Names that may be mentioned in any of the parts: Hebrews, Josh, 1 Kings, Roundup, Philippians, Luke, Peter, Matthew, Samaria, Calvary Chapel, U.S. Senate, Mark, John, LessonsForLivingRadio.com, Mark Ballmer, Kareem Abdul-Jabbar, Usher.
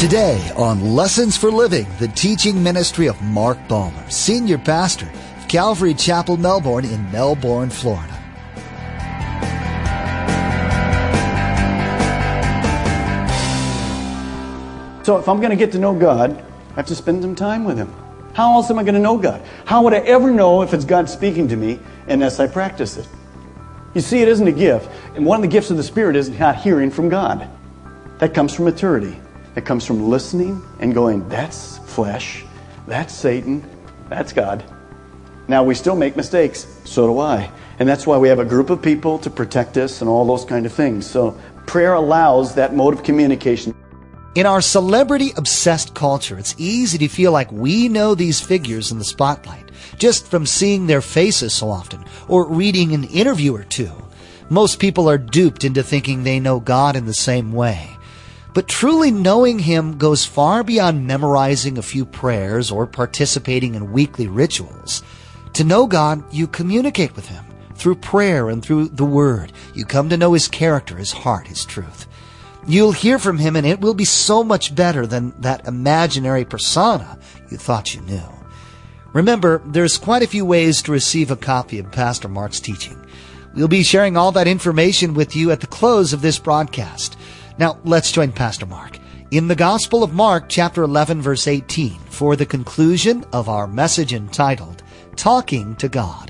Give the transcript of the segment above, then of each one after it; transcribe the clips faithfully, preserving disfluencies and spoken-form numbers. Today on Lessons for Living, the teaching ministry of Mark Ballmer, Senior Pastor of Calvary Chapel, Melbourne in Melbourne, Florida. So if I'm going to get to know God, I have to spend some time with Him. How else am I going to know God? How would I ever know if it's God speaking to me unless I practice it? You see, it isn't a gift. And one of the gifts of the Spirit is not hearing from God. That comes from maturity. That comes from listening and going, that's flesh, that's Satan, that's God. Now, we still make mistakes. So do I. And that's why we have a group of people to protect us and all those kind of things. So prayer allows that mode of communication. In our celebrity-obsessed culture, it's easy to feel like we know these figures in the spotlight just from seeing their faces so often or reading an interview or two. Most people are duped into thinking they know God in the same way. But truly knowing Him goes far beyond memorizing a few prayers or participating in weekly rituals. To know God, you communicate with Him through prayer and through the Word. You come to know His character, His heart, His truth. You'll hear from Him, and it will be so much better than that imaginary persona you thought you knew. Remember, there's quite a few ways to receive a copy of Pastor Mark's teaching. We'll be sharing all that information with you at the close of this broadcast. Now, let's join Pastor Mark in the Gospel of Mark, chapter eleven, verse eighteen, for the conclusion of our message entitled, Talking to God.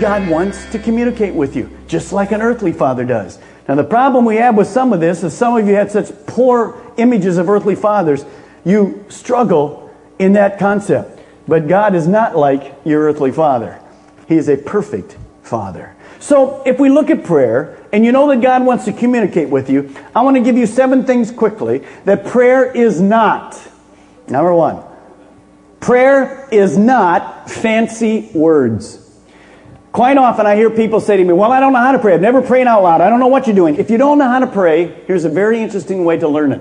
God wants to communicate with you, just like an earthly father does. Now, the problem we have with some of this is some of you had such poor images of earthly fathers, you struggle in that concept. But God is not like your earthly father. He is a perfect father. So, if we look at prayer, and you know that God wants to communicate with you, I want to give you seven things quickly that prayer is not. Number one, prayer is not fancy words. Quite often I hear people say to me, well, I don't know how to pray. I've never prayed out loud. I don't know what you're doing. If you don't know how to pray, here's a very interesting way to learn it.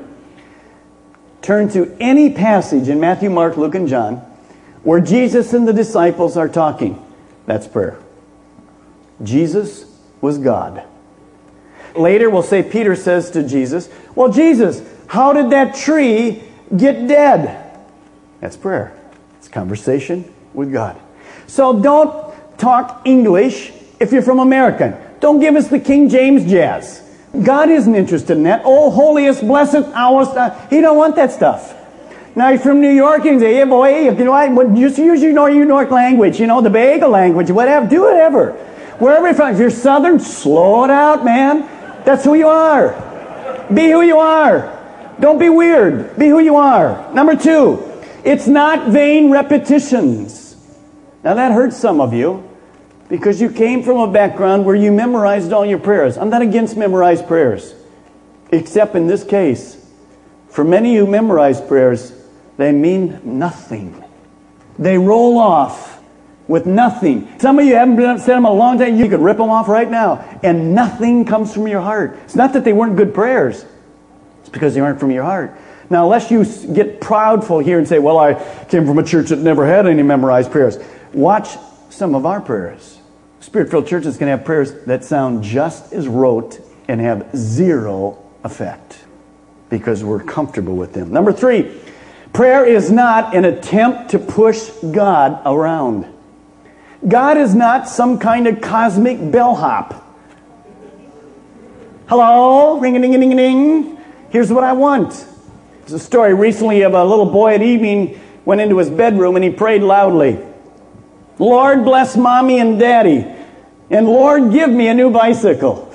Turn to any passage in Matthew, Mark, Luke, and John where Jesus and the disciples are talking. That's prayer. Jesus was God. Later we'll say Peter says to Jesus, well, Jesus, how did that tree get dead? That's prayer. It's conversation with God. So don't talk English if you're from American. Don't give us the King James jazz. God isn't interested in that. Oh, holiest, blessed, our stuff. He don't want that stuff. Now, you're from New York, you can say, yeah, boy, if you know, just use your New York language, you know, the bagel language, whatever, do whatever. Wherever you're from, if you're Southern, slow it out, man. That's who you are. Be who you are. Don't be weird. Be who you are. Number two, it's not vain repetitions. Now, that hurts some of you, because you came from a background where you memorized all your prayers. I'm not against memorized prayers, except in this case. For many who memorize prayers, they mean nothing. They roll off with nothing. Some of you haven't been said them a long time. You could rip them off right now, and nothing comes from your heart. It's not that they weren't good prayers. It's because they aren't from your heart. Now, unless you get proudful here and say, well, I came from a church that never had any memorized prayers. Watch some of our prayers. Spirit-filled churches can have prayers that sound just as rote and have zero effect because we're comfortable with them. Number three, prayer is not an attempt to push God around. God is not some kind of cosmic bellhop. Hello, ring-a-ding-a-ding-a-ding. Here's what I want. There's a story recently of a little boy at evening went into his bedroom and he prayed loudly. Lord, bless mommy and daddy, and Lord, give me a new bicycle.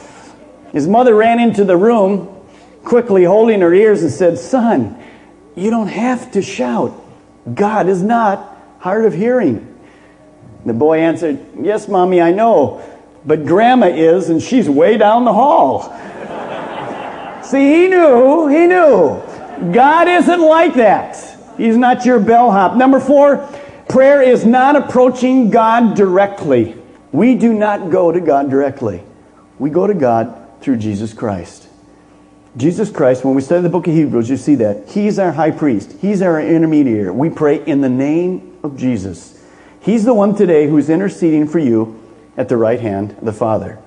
His mother ran into the room, quickly holding her ears, and said, son, you don't have to shout. God is not hard of hearing. The boy answered, yes, mommy, I know, but grandma is, and she's way down the hall. See, he knew, he knew. God isn't like that. He's not your bellhop. Number four, prayer is not approaching God directly. We do not go to God directly. We go to God through Jesus Christ. Jesus Christ, when we study the book of Hebrews, you see that. He's our high priest. He's our intermediary. We pray in the name of Jesus. He's the one today who's interceding for you at the right hand of the Father.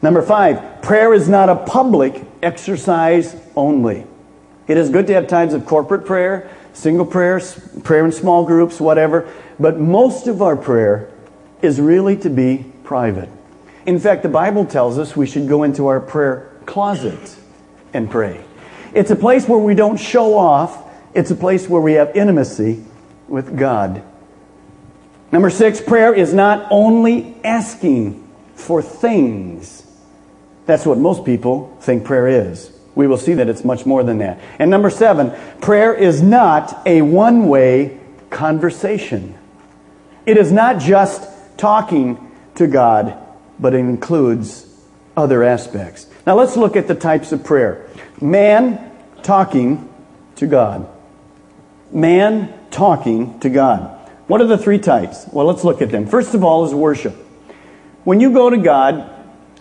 Number five, prayer is not a public exercise only. It is good to have times of corporate prayer, single prayer, prayer in small groups, whatever. But most of our prayer is really to be private. In fact, the Bible tells us we should go into our prayer closet and pray. It's a place where we don't show off. It's a place where we have intimacy with God. Number six, prayer is not only asking for things. That's what most people think prayer is. We will see that it's much more than that. And number seven, prayer is not a one-way conversation. It is not just talking to God, but it includes other aspects. Now let's look at the types of prayer. Man talking to God. Man talking to God. What are the three types? Well, let's look at them. First of all is worship. When you go to God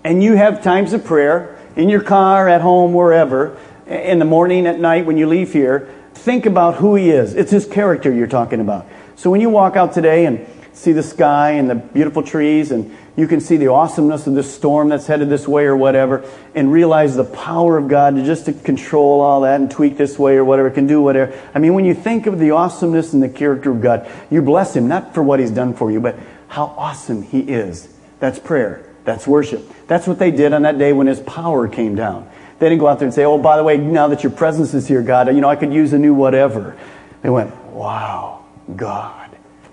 and you have times of prayer, in your car, at home, wherever, in the morning, at night, when you leave here, think about who He is. It's His character you're talking about. So when you walk out today and see the sky and the beautiful trees, and you can see the awesomeness of this storm that's headed this way or whatever, and realize the power of God just to control all that and tweak this way or whatever, can do whatever. I mean, when you think of the awesomeness and the character of God, you bless Him, not for what He's done for you, but how awesome He is. That's prayer. That's worship. That's what they did on that day when His power came down. They didn't go out there and say, oh, by the way, now that Your presence is here, God, you know, I could use a new whatever. They went, wow, God.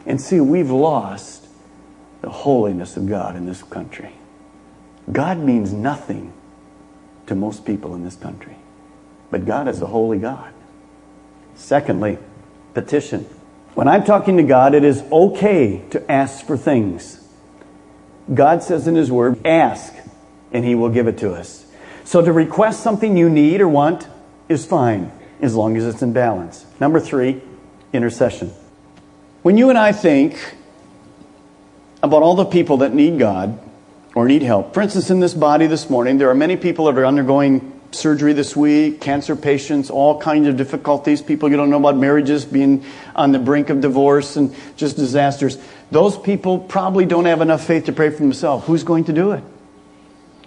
And see, we've lost the holiness of God in this country. God means nothing to most people in this country. But God is a holy God. Secondly, petition. When I'm talking to God, it is okay to ask for things. God says in His Word, ask, and He will give it to us. So to request something you need or want is fine, as long as it's in balance. Number three, intercession. When you and I think about all the people that need God or need help, for instance, in this body this morning, there are many people that are undergoing surgery this week, cancer patients, all kinds of difficulties, people you don't know about, marriages being on the brink of divorce and just disasters. Those people probably don't have enough faith to pray for themselves. Who's going to do it?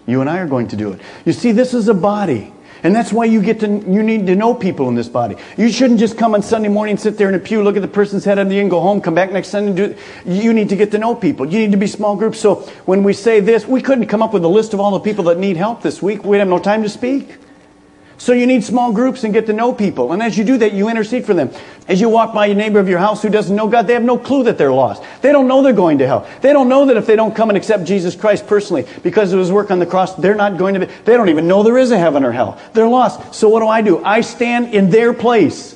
You and I are going to do it. You see, this is a body. And that's why you get to, you need to know people in this body. You shouldn't just come on Sunday morning, sit there in a pew, look at the person's head under you and go home, come back next Sunday. And do, you need to get to know people. You need to be small groups. So when we say this, we couldn't come up with a list of all the people that need help this week. We'd have no time to speak. So you need small groups and get to know people. And as you do that, you intercede for them. As you walk by your neighbor of your house who doesn't know God, they have no clue that they're lost. They don't know they're going to hell. They don't know that if they don't come and accept Jesus Christ personally because of His work on the cross, they're not going to be. They don't even know there is a heaven or hell. They're lost. So what do I do? I stand in their place.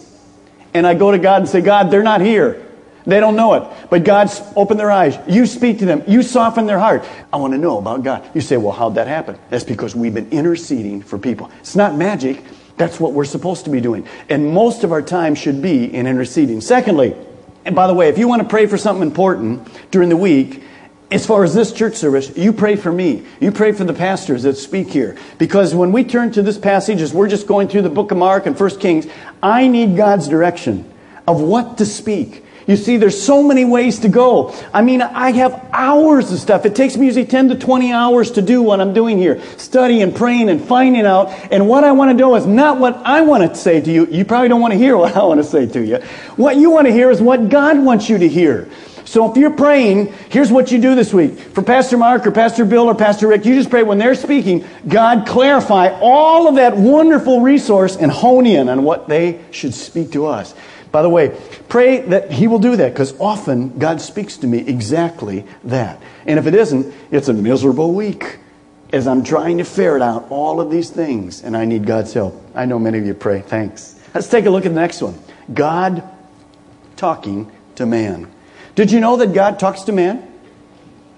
And I go to God and say, God, they're not here. They don't know it. But God, open their eyes. You speak to them. You soften their heart. I want to know about God. You say, well, how'd that happen? That's because we've been interceding for people. It's not magic. That's what we're supposed to be doing. And most of our time should be in interceding. Secondly, and by the way, if you want to pray for something important during the week, as far as this church service, you pray for me. You pray for the pastors that speak here. Because when we turn to this passage, as we're just going through the book of Mark and First Kings, I need God's direction of what to speak. You see, there's so many ways to go. I mean, I have hours of stuff. It takes me usually ten to twenty hours to do what I'm doing here. Studying, praying, and finding out. And what I want to do is not what I want to say to you. You probably don't want to hear what I want to say to you. What you want to hear is what God wants you to hear. So if you're praying, here's what you do this week. For Pastor Mark or Pastor Bill or Pastor Rick, you just pray when they're speaking, God, clarify all of that wonderful resource and hone in on what they should speak to us. By the way, pray that He will do that, because often God speaks to me exactly that. And if it isn't, it's a miserable week as I'm trying to ferret out all of these things, and I need God's help. I know many of you pray. Thanks. Let's take a look at the next one. God talking to man. Did you know that God talks to man?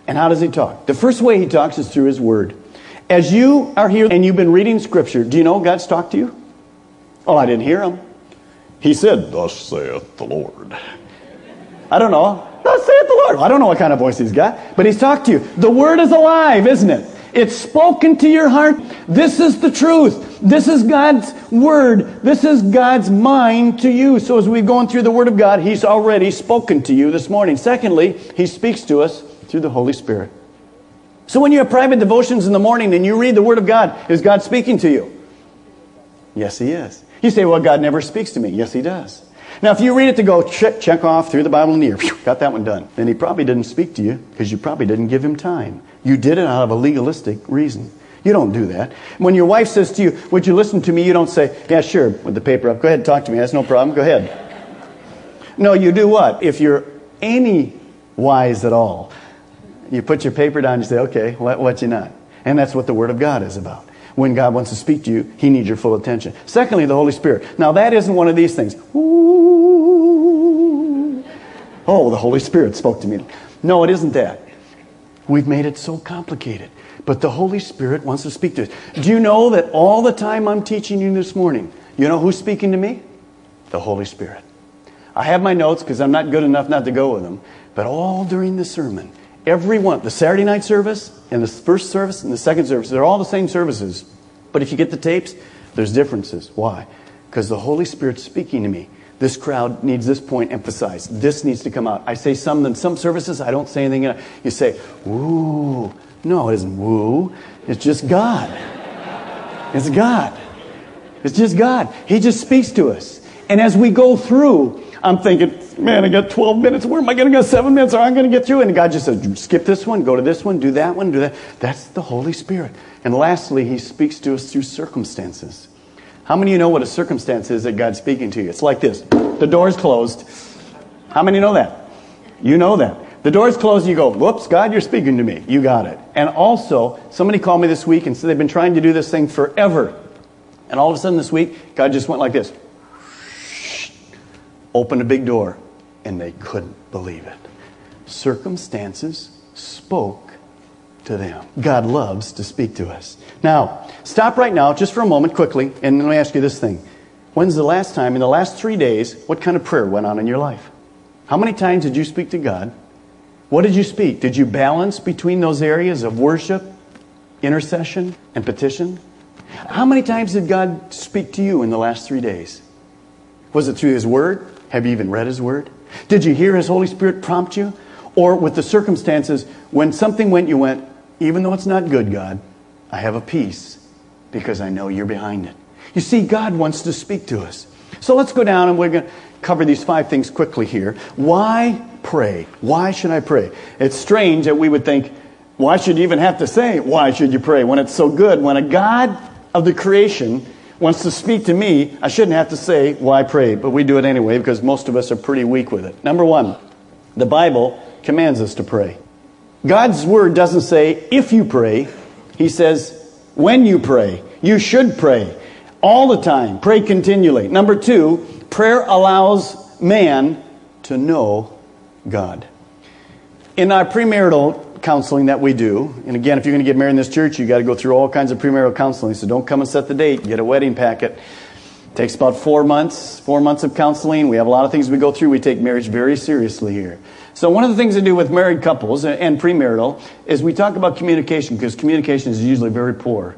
And how does He talk? The first way He talks is through His Word. As you are here and you've been reading Scripture, do you know God's talked to you? Oh, I didn't hear Him. He said, thus saith the Lord. I don't know. Thus saith the Lord. Lord. Well, I don't know what kind of voice he's got, but he's talked to you. The word is alive, isn't it? It's spoken to your heart. This is the truth. This is God's word. This is God's mind to you. So as we've gone through the word of God, he's already spoken to you this morning. Secondly, he speaks to us through the Holy Spirit. So when you have private devotions in the morning and you read the word of God, is God speaking to you? Yes, he is. You say, well, God never speaks to me. Yes, he does. Now, if you read it to go check, check off through the Bible in the year, got that one done, then he probably didn't speak to you because you probably didn't give him time. You did it out of a legalistic reason. You don't do that. When your wife says to you, would you listen to me? You don't say, yeah, sure, with the paper up. Go ahead, talk to me. That's no problem. Go ahead. No, you do what? If you're any wise at all, you put your paper down and you say, okay, what, what you not? And that's what the Word of God is about. When God wants to speak to you, he needs your full attention. Secondly, the Holy Spirit. Now, that isn't one of these things. Ooh. Oh, the Holy Spirit spoke to me. No, it isn't that. We've made it so complicated. But the Holy Spirit wants to speak to us. Do you know that all the time I'm teaching you this morning, you know who's speaking to me? The Holy Spirit. I have my notes because I'm not good enough not to go with them. But all during the sermon, every one, the Saturday night service and the first service and the second service, they're all the same services. But if you get the tapes, there's differences. Why? Because the Holy Spirit's speaking to me. This crowd needs this point emphasized. This needs to come out. I say some in some services, I don't say anything. You say, woo. No, it isn't woo. It's just God. It's God. It's just God. He just speaks to us. And as we go through, I'm thinking, man, I got twelve minutes. Where am I going to go? Seven minutes. Or I'm going to get through. And God just said, skip this one, go to this one, do that one, do that. That's the Holy Spirit. And lastly, he speaks to us through circumstances. How many of you know what a circumstance is that God's speaking to you? It's like this. The door's closed. How many know that? You know that. The door's closed and you go, whoops, God, you're speaking to me. You got it. And also, somebody called me this week and said they've been trying to do this thing forever. And all of a sudden this week, God just went like this. Opened a big door. And they couldn't believe it. Circumstances spoke to them. God loves to speak to us. Now, stop right now, just for a moment, quickly, and let me ask you this thing. When's the last time, in the last three days, what kind of prayer went on in your life? How many times did you speak to God? What did you speak? Did you balance between those areas of worship, intercession, and petition? How many times did God speak to you in the last three days? Was it through His Word? Have you even read His Word? Did you hear His Holy Spirit prompt you? Or with the circumstances, when something went, you went, even though it's not good, God, I have a peace because I know you're behind it. You see, God wants to speak to us. So let's go down and we're going to cover these five things quickly here. Why pray? Why should I pray? It's strange that we would think, why should you even have to say, why should you pray? When it's so good, when a God of the creation wants to speak to me, I shouldn't have to say why pray, but we do it anyway because most of us are pretty weak with it. Number one, the Bible commands us to pray. God's Word doesn't say, if you pray. He says, when you pray. You should pray all the time. Pray continually. Number two, prayer allows man to know God. In our premarital counseling that we do. And again, if you're going to get married in this church, you got to go through all kinds of premarital counseling. So don't come and set the date. Get a wedding packet. It takes about four months, four months of counseling. We have a lot of things we go through. We take marriage very seriously here. So one of the things I do with married couples and premarital is we talk about communication because communication is usually very poor.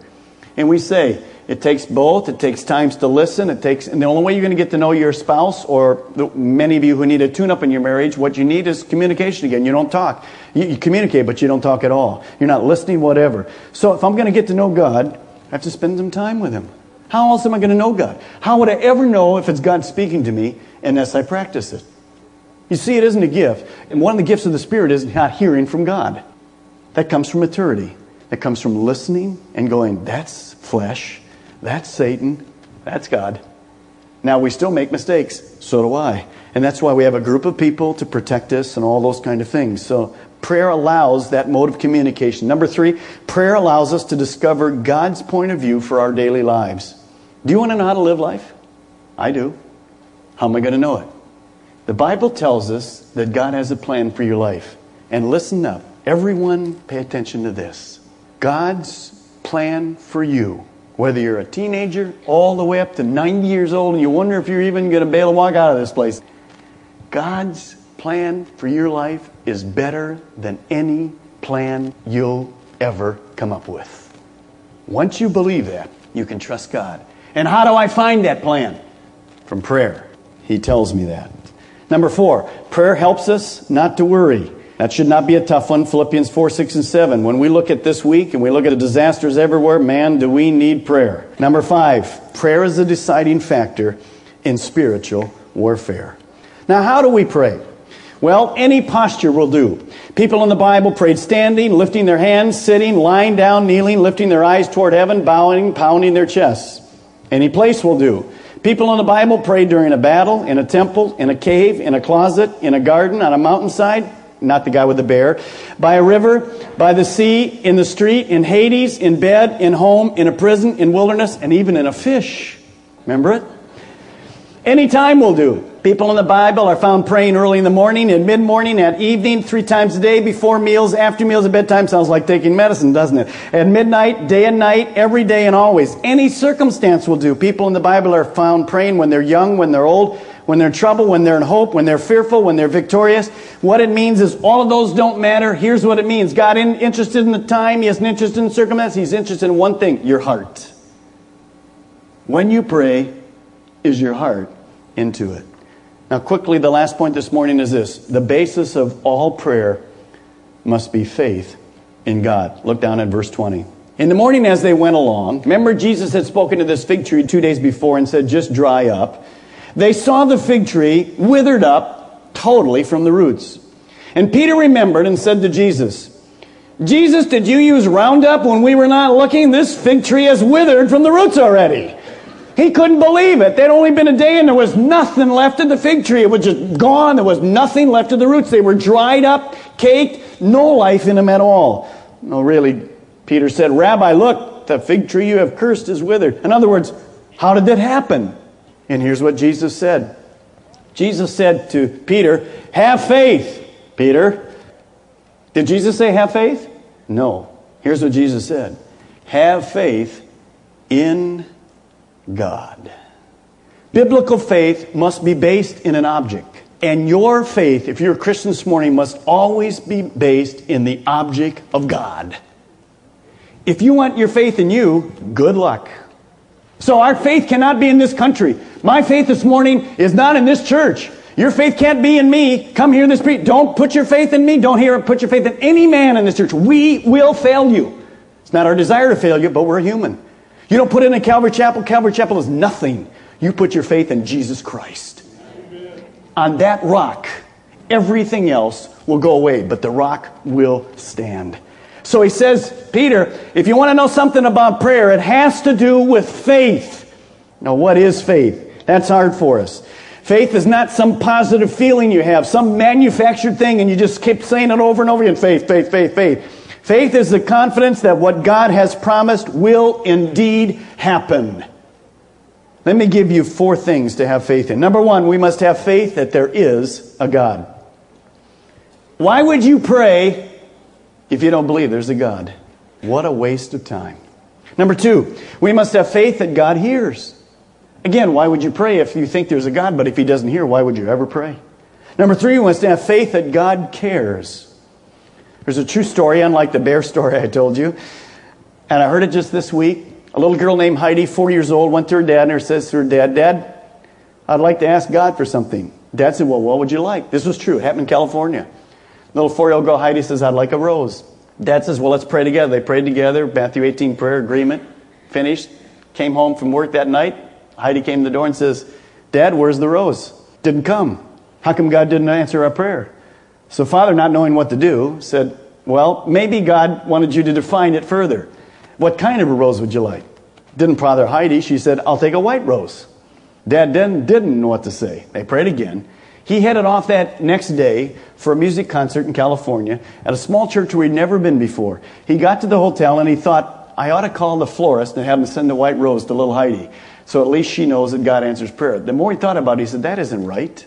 And we say it takes both. It takes times to listen. It takes, and the only way you're going to get to know your spouse or the, many of you who need a tune-up in your marriage, what you need is communication again. You don't talk. You, you communicate, but you don't talk at all. You're not listening, whatever. So if I'm going to get to know God, I have to spend some time with Him. How else am I going to know God? How would I ever know if it's God speaking to me unless I practice it? You see, it isn't a gift. And one of the gifts of the Spirit is not hearing from God. That comes from maturity. That comes from listening and going, that's flesh. That's Satan. That's God. Now, we still make mistakes. So do I. And that's why we have a group of people to protect us and all those kind of things. So prayer allows that mode of communication. Number three, prayer allows us to discover God's point of view for our daily lives. Do you want to know how to live life? I do. How am I going to know it? The Bible tells us that God has a plan for your life. And listen up. Everyone pay attention to this. God's plan for you, whether you're a teenager all the way up to ninety years old and you wonder if you're even going to be able to walk out of this place. God's plan for your life is better than any plan you'll ever come up with. Once you believe that, you can trust God. And how do I find that plan? From prayer. He tells me that. Number four, prayer helps us not to worry. That should not be a tough one. Philippians four, six, and seven. When we look at this week and we look at the disasters everywhere, man, do we need prayer. Number five, prayer is a deciding factor in spiritual warfare. Now, how do we pray? Well, any posture will do. People in the Bible prayed standing, lifting their hands, sitting, lying down, kneeling, lifting their eyes toward heaven, bowing, pounding their chests. Any place will do. People in the Bible prayed during a battle, in a temple, in a cave, in a closet, in a garden, on a mountainside. Not the guy with the bear. By a river, by the sea, in the street, in Hades, in bed, in home, in a prison, in wilderness, and even in a fish. Remember it? Any time will do. People in the Bible are found praying early in the morning, at mid-morning, at evening, three times a day, before meals, after meals, at bedtime. Sounds like taking medicine, doesn't it? At midnight, day and night, every day and always. Any circumstance will do. People in the Bible are found praying when they're young, when they're old, when they're in trouble, when they're in hope, when they're fearful, when they're victorious. What it means is all of those don't matter. Here's what it means. God isn't interested in the time. He isn't interested in circumstance. He's interested in one thing, your heart. When you pray, is your heart into it? Now, quickly, the last point this morning is this. The basis of all prayer must be faith in God. Look down at verse twenty. In the morning as they went along, remember Jesus had spoken to this fig tree two days before and said, just dry up. They saw the fig tree withered up totally from the roots. And Peter remembered and said to Jesus, Jesus, did you use Roundup when we were not looking? This fig tree has withered from the roots already. He couldn't believe it. There'd only been a day and there was nothing left of the fig tree. It was just gone. There was nothing left of the roots. They were dried up, caked, no life in them at all. No, really, Peter said, Rabbi, look, the fig tree you have cursed is withered. In other words, how did that happen? And here's what Jesus said. Jesus said to Peter, have faith, Peter. Did Jesus say have faith? No. Here's what Jesus said. Have faith in God. God. Biblical faith must be based in an object. And your faith, if you're a Christian this morning, must always be based in the object of God. If you want your faith in you, good luck. So our faith cannot be in this country. My faith this morning is not in this church. Your faith can't be in me. Come hear this preach. Don't put your faith in me. Don't hear put your faith in any man in this church. We will fail you. It's not our desire to fail you, but we're human. You don't put in a Calvary Chapel. Calvary Chapel is nothing. You put your faith in Jesus Christ. Amen. On that rock, everything else will go away, but the rock will stand. So he says, Peter, if you want to know something about prayer, it has to do with faith. Now, what is faith? That's hard for us. Faith is not some positive feeling you have, some manufactured thing, and you just keep saying it over and over again. Faith, faith, faith, faith. Faith is the confidence that what God has promised will indeed happen. Let me give you four things to have faith in. Number one, we must have faith that there is a God. Why would you pray if you don't believe there's a God? What a waste of time. Number two, we must have faith that God hears. Again, why would you pray if you think there's a God, but if He doesn't hear, why would you ever pray? Number three, we must have faith that God cares. There's a true story, unlike the bear story I told you. And I heard it just this week. A little girl named Heidi, four years old, went to her dad and her says to her dad, Dad, I'd like to ask God for something. Dad said, well, what would you like? This was true. It happened in California. Little four-year-old girl Heidi says, I'd like a rose. Dad says, well, let's pray together. They prayed together. Matthew eighteen prayer agreement. Finished. Came home from work that night. Heidi came to the door and says, Dad, where's the rose? Didn't come. How come God didn't answer our prayer? So Father, not knowing what to do, said, well, maybe God wanted you to define it further. What kind of a rose would you like? Didn't bother Heidi. She said, I'll take a white rose. Dad didn't, didn't know what to say. They prayed again. He headed off that next day for a music concert in California at a small church where he'd never been before. He got to the hotel and he thought, I ought to call the florist and have him send a white rose to little Heidi. So at least she knows that God answers prayer. The more he thought about it, he said, that isn't right.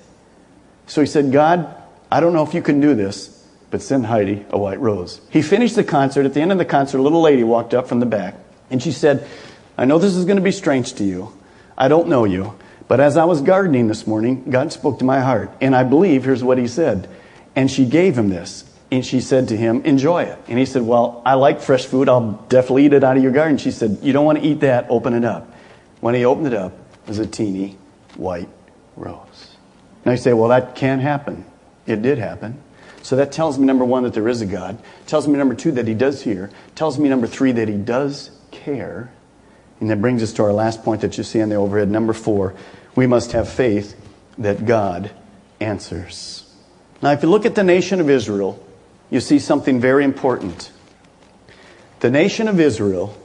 So he said, God, I don't know if you can do this, but send Heidi a white rose. He finished the concert. At the end of the concert, a little lady walked up from the back, and she said, I know this is going to be strange to you. I don't know you, but as I was gardening this morning, God spoke to my heart, and I believe here's what He said. And she gave him this. And she said to him, enjoy it. And he said, well, I like fresh food. I'll definitely eat it out of your garden. She said, you don't want to eat that. Open it up. When he opened it up, it was a teeny white rose. Now you say, well, that can't happen. It did happen. So that tells me, number one, that there is a God. Tells me, number two, that he does hear. Tells me, number three, that he does care. And that brings us to our last point that you see on the overhead. Number four, we must have faith that God answers. Now, if you look at the nation of Israel, you see something very important. The nation of Israel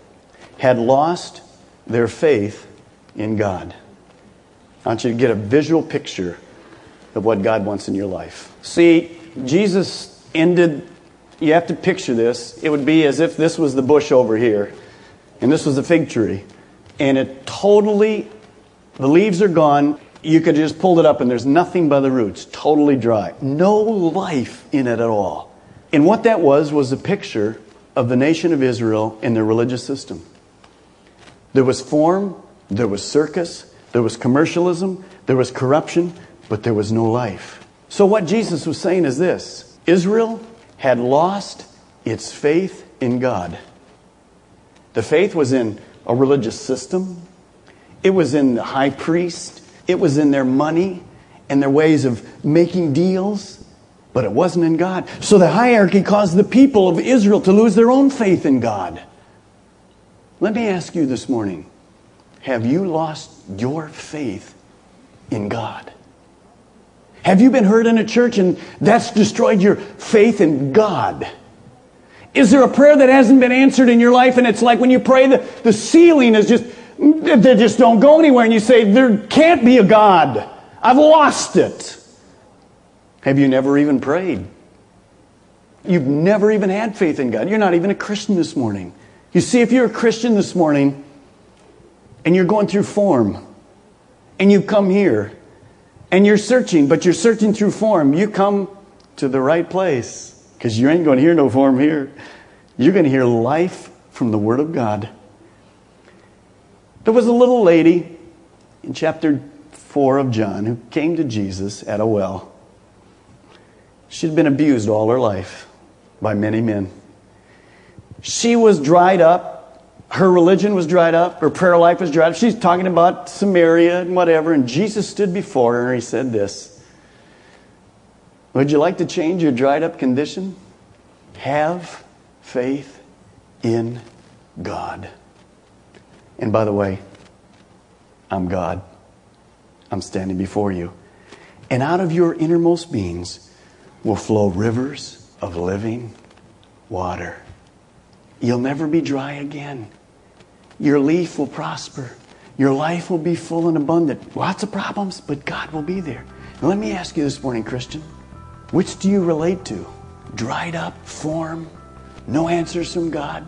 had lost their faith in God. I want you to get a visual picture of what God wants in your life. See, Jesus ended, you have to picture this. It would be as if this was the bush over here, and this was the fig tree. And it totally, the leaves are gone. You could just pull it up, and there's nothing by the roots. Totally dry. No life in it at all. And what that was was a picture of the nation of Israel and their religious system. There was form, there was circus, there was commercialism, there was corruption, but there was no life. So what Jesus was saying is this. Israel had lost its faith in God. The faith was in a religious system. It was in the high priest. It was in their money and their ways of making deals. But it wasn't in God. So the hierarchy caused the people of Israel to lose their own faith in God. Let me ask you this morning, have you lost your faith in God? Have you been hurt in a church and that's destroyed your faith in God? Is there a prayer that hasn't been answered in your life, and it's like when you pray, the, the ceiling is just, they just don't go anywhere, and you say, there can't be a God. I've lost it. Have you never even prayed? You've never even had faith in God. You're not even a Christian this morning. You see, if you're a Christian this morning and you're going through form and you come here and you're searching, but you're searching through form, you come to the right place, because you ain't going to hear no form here. You're going to hear life from the Word of God. There was a little lady in chapter four of John who came to Jesus at a well. She'd been abused all her life by many men. She was dried up. Her religion was dried up. Her prayer life was dried up. She's talking about Samaria and whatever. And Jesus stood before her and he said this. Would you like to change your dried up condition? Have faith in God. And by the way, I'm God. I'm standing before you. And out of your innermost beings will flow rivers of living water. You'll never be dry again. Your leaf will prosper. Your life will be full and abundant. Lots of problems, but God will be there. Now, let me ask you this morning, Christian, which do you relate to? Dried up, form, no answers from God,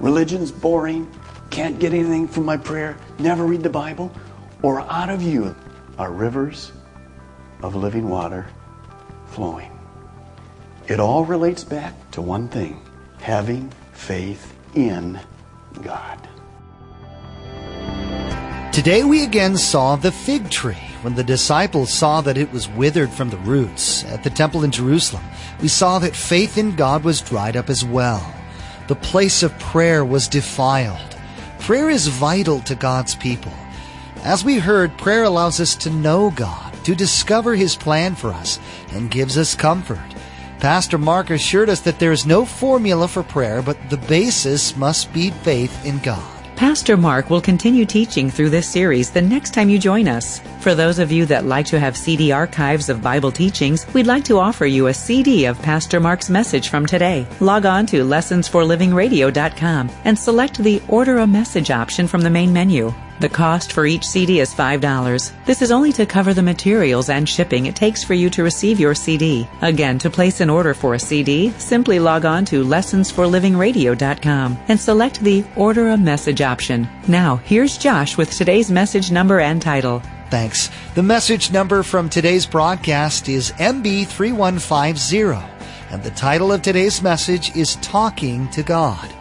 religion's boring, can't get anything from my prayer, never read the Bible? Or out of you are rivers of living water flowing? It all relates back to one thing, having faith in God. Today we again saw the fig tree when the disciples saw that it was withered from the roots. At the temple in Jerusalem, we saw that faith in God was dried up as well. The place of prayer was defiled. Prayer is vital to God's people. As we heard, prayer allows us to know God, to discover His plan for us, and gives us comfort. Pastor Mark assured us that there is no formula for prayer, but the basis must be faith in God. Pastor Mark will continue teaching through this series the next time you join us. For those of you that like to have C D archives of Bible teachings, we'd like to offer you a C D of Pastor Mark's message from today. Log on to lessons for living radio dot com and select the Order a Message option from the main menu. The cost for each C D is five dollars. This is only to cover the materials and shipping it takes for you to receive your C D. Again, to place an order for a C D, simply log on to lessons for living radio dot com and select the Order a Message option. Now, here's Josh with today's message number and title. Thanks. The message number from today's broadcast is M B three one five zero, and the title of today's message is Talking to God.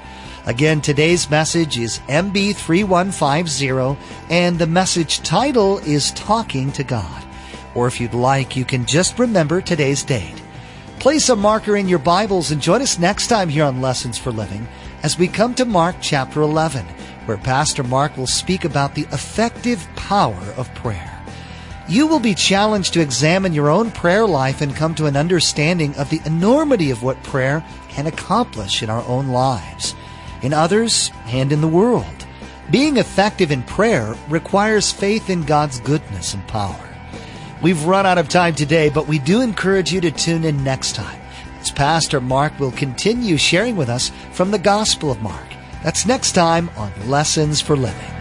Again, today's message is M B three one five zero, and the message title is Talking to God. Or if you'd like, you can just remember today's date. Place a marker in your Bibles and join us next time here on Lessons for Living as we come to Mark chapter eleven, where Pastor Mark will speak about the effective power of prayer. You will be challenged to examine your own prayer life and come to an understanding of the enormity of what prayer can accomplish in our own lives, in others, and in the world. Being effective in prayer requires faith in God's goodness and power. We've run out of time today, but we do encourage you to tune in next time as Pastor Mark will continue sharing with us from the Gospel of Mark. That's next time on Lessons for Living.